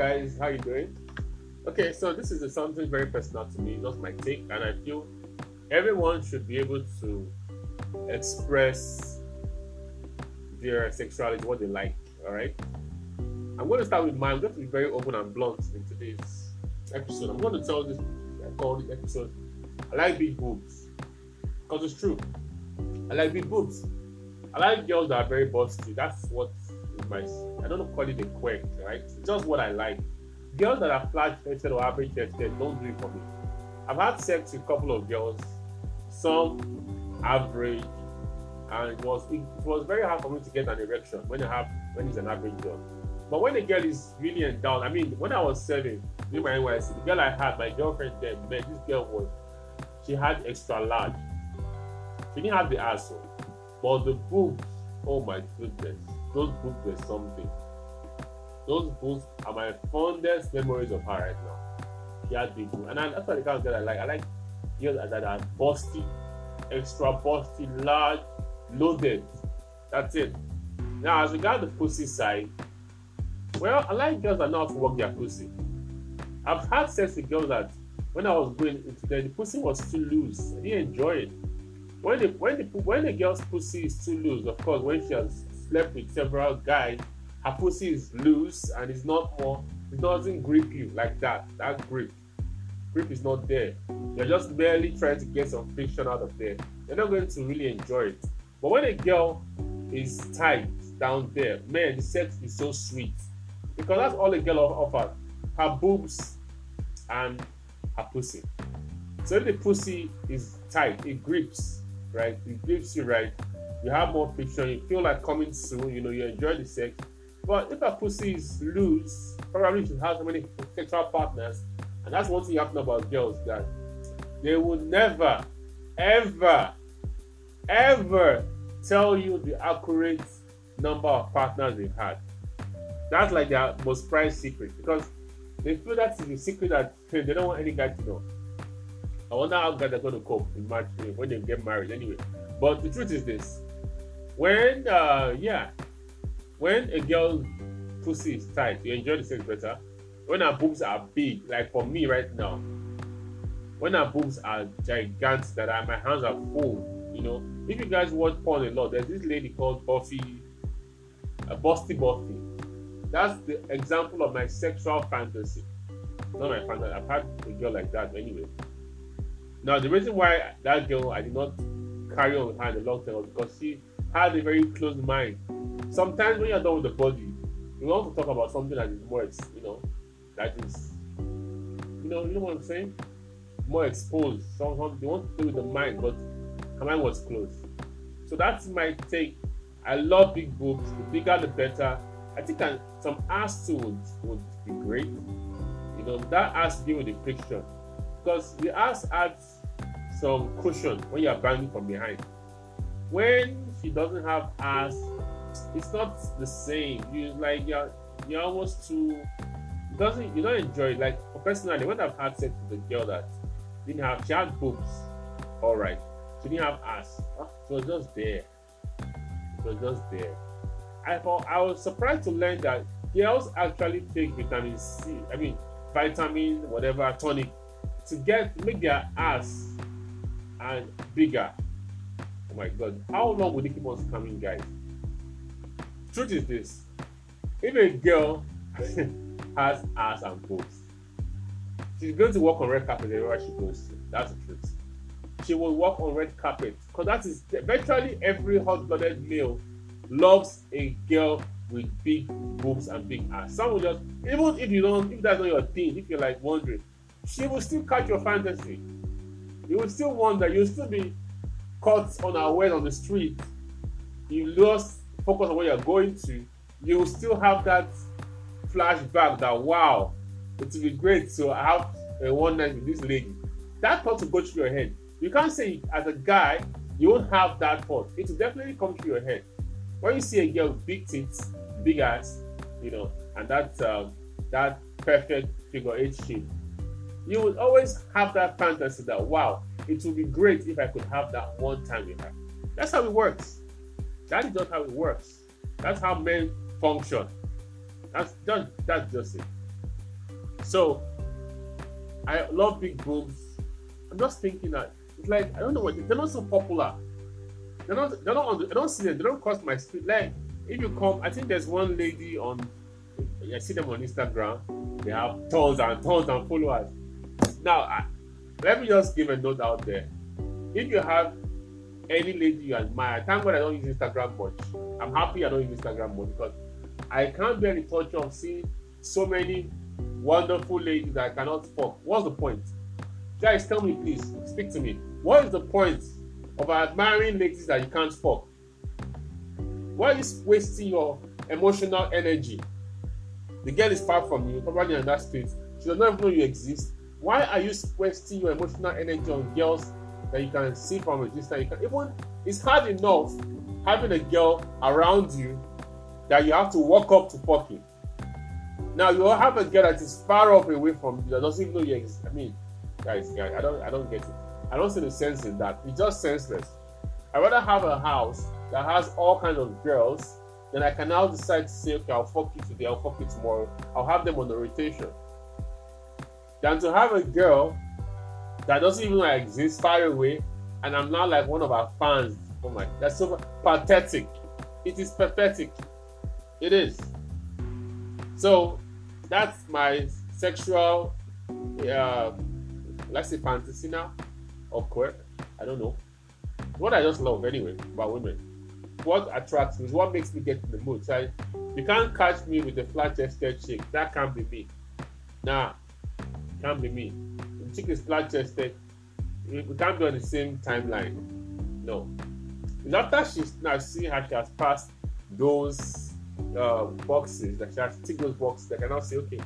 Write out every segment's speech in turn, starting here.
guys, how you doing? Okay, so this is something very personal to me, not my take, and I feel everyone should be able to express their sexuality, what they like. All right, I'm going to start with mine. I'm going to be very open and blunt in today's episode. I'm going to tell this, I call this episode, I like big boobs, because it's true. I like big boobs. I like girls that are very busty. That's what is my, I don't know, call it a quirk, right? It's just what I like. Girls that are flat-chested or average-chested don't do it for me. I've had sex with a couple of girls, some average, and it was very hard for me to get an erection when it's an average girl. But when a girl is really endowed, I mean, when I was serving in my NYC, the girl I had, my girlfriend then, man, this girl she had extra large. She didn't have the asshole, but the boobs, oh my goodness, those boobs were something. Those boobs are my fondest memories of her right now. She had big boobs, and that's what the kind of girl I like. I like girls that are busty, extra busty, large, loaded. That's it. Now, as regards the pussy side, well, I like girls that know how to work their pussy. I've had sex with girls that, when I was going into them, the pussy was too loose. I didn't enjoy it. When a girl's pussy is too loose, of course, when she has slept with several guys, her pussy is loose and it doesn't grip you like that. That grip is not there. You're just barely trying to get some friction out of there. You're not going to really enjoy it. But when a girl is tight down there, man, the sex is so sweet, because that's all a girl offers: her boobs and her pussy. So if the pussy is tight, it grips. Right, it grips you right. You have more friction. You feel like coming soon. You know, you enjoy the sex. But if a pussy is loose, probably should have so many sexual partners. And that's one thing you have to know about girls, that they will never, ever, ever tell you the accurate number of partners they've had. That's like their most prized secret, because they feel that is the secret that they don't want any guy to know. I wonder how guys are going to cope in March when they get married anyway. But the truth is this. When a girl's pussy is tight, you enjoy the sex better. When her boobs are big, like for me right now, when her boobs are gigantic, my hands are full, you know. If you guys watch porn a lot, there's this lady called Buffy, Busty Buffy. That's the example of my sexual fantasy. Not my fantasy. I've had a girl like that anyway. Now, the reason why that girl, I did not carry on with her in the long term, was because she had a very closed mind. Sometimes when you're done with the body, you want to talk about something that is more, you know what I'm saying? More exposed. Somehow you want to do with the mind, but her mind was closed. So that's my take. I love big boobs. The bigger, the better. I think some ass too would be great. You know, that ass deal with the friction. Because the ass adds some cushion when you're banging from behind. When she doesn't have ass, it's not the same. You're almost too. You don't enjoy it. Like personally, when I've had sex with a girl that she had boobs, all right, she didn't have ass. She was just there. I was surprised to learn that girls actually take vitamin C. I mean, vitamin whatever tonic, to make their ass and bigger. Oh my God, how long will they keep on coming, guys? Truth is this: if a girl has ass and boobs, she's going to walk on red carpet wherever she goes to. That's the truth. She will walk on red carpet, because that is virtually every hot-blooded male loves a girl with big boobs and big ass. Some will just, even if that's not your thing, if you're like wondering, she will still catch your fantasy. You will still wonder. You'll still be caught unaware on the street. You lost focus on where you're going to. You will still have that flashback that, wow, it will be great to have a one night with this lady. That thought will go through your head. You can't say, as a guy, you won't have that thought. It will definitely come through your head. When you see a girl with big tits, big ass, you know, and that perfect figure 8 shape, you would always have that fantasy that, wow, it would be great if I could have that one time with her. That's how it works. That is just how it works. That's how men function. That's just it. So I love big boobs. I'm just thinking that it's like, I don't know what they're not so popular. I don't see them. They don't cross my street. Like if you come, I think there's one lady on. I see them on Instagram. They have tons and followers. Now, let me just give a note out there. If you have any lady you admire, thank God I don't use Instagram much. I'm happy I don't use Instagram much because I can't bear the torture of seeing so many wonderful ladies that I cannot fuck. What's the point? Guys, tell me please. Speak to me. What is the point of admiring ladies that you can't fuck? Why is wasting your emotional energy? The girl is far from you, probably in that state. She does not even know you exist. Why are you wasting your emotional energy on girls that you can see from a distance? It's hard enough having a girl around you that you have to walk up to fucking. Now you have a girl that is far off away from you that doesn't even know you exist. I mean, guys, I don't get it. I don't see the sense in that. It's just senseless. I'd rather have a house that has all kinds of girls. Then I can now decide to say, okay, I'll fuck you today, I'll fuck you tomorrow. I'll have them on the rotation. Than to have a girl that doesn't even exist far away, and I'm now like one of our fans. Oh my, that's so pathetic. It is pathetic. It is. So that's my sexual, let's say fantasy now, or quirk. I don't know. What I just love anyway about women. What attracts me is what makes me get in the mood. So you can't catch me with a flat-chested chick. That can't be me. Nah, can't be me. If the chick is flat-chested, we can't be on the same timeline. No. And after she has passed those boxes, that she has ticked those boxes, they can now say, okay,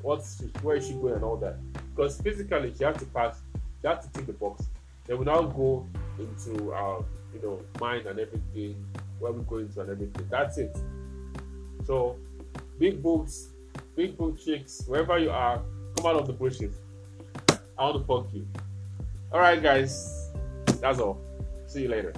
where is she going and all that? Because physically, she has to tick the box. They will now go into mind and everything, where we go into and everything. That's it. So, big boobs, big boob chicks, wherever you are, come out of the bushes. I want to fuck you. All right, guys, that's all. See you later.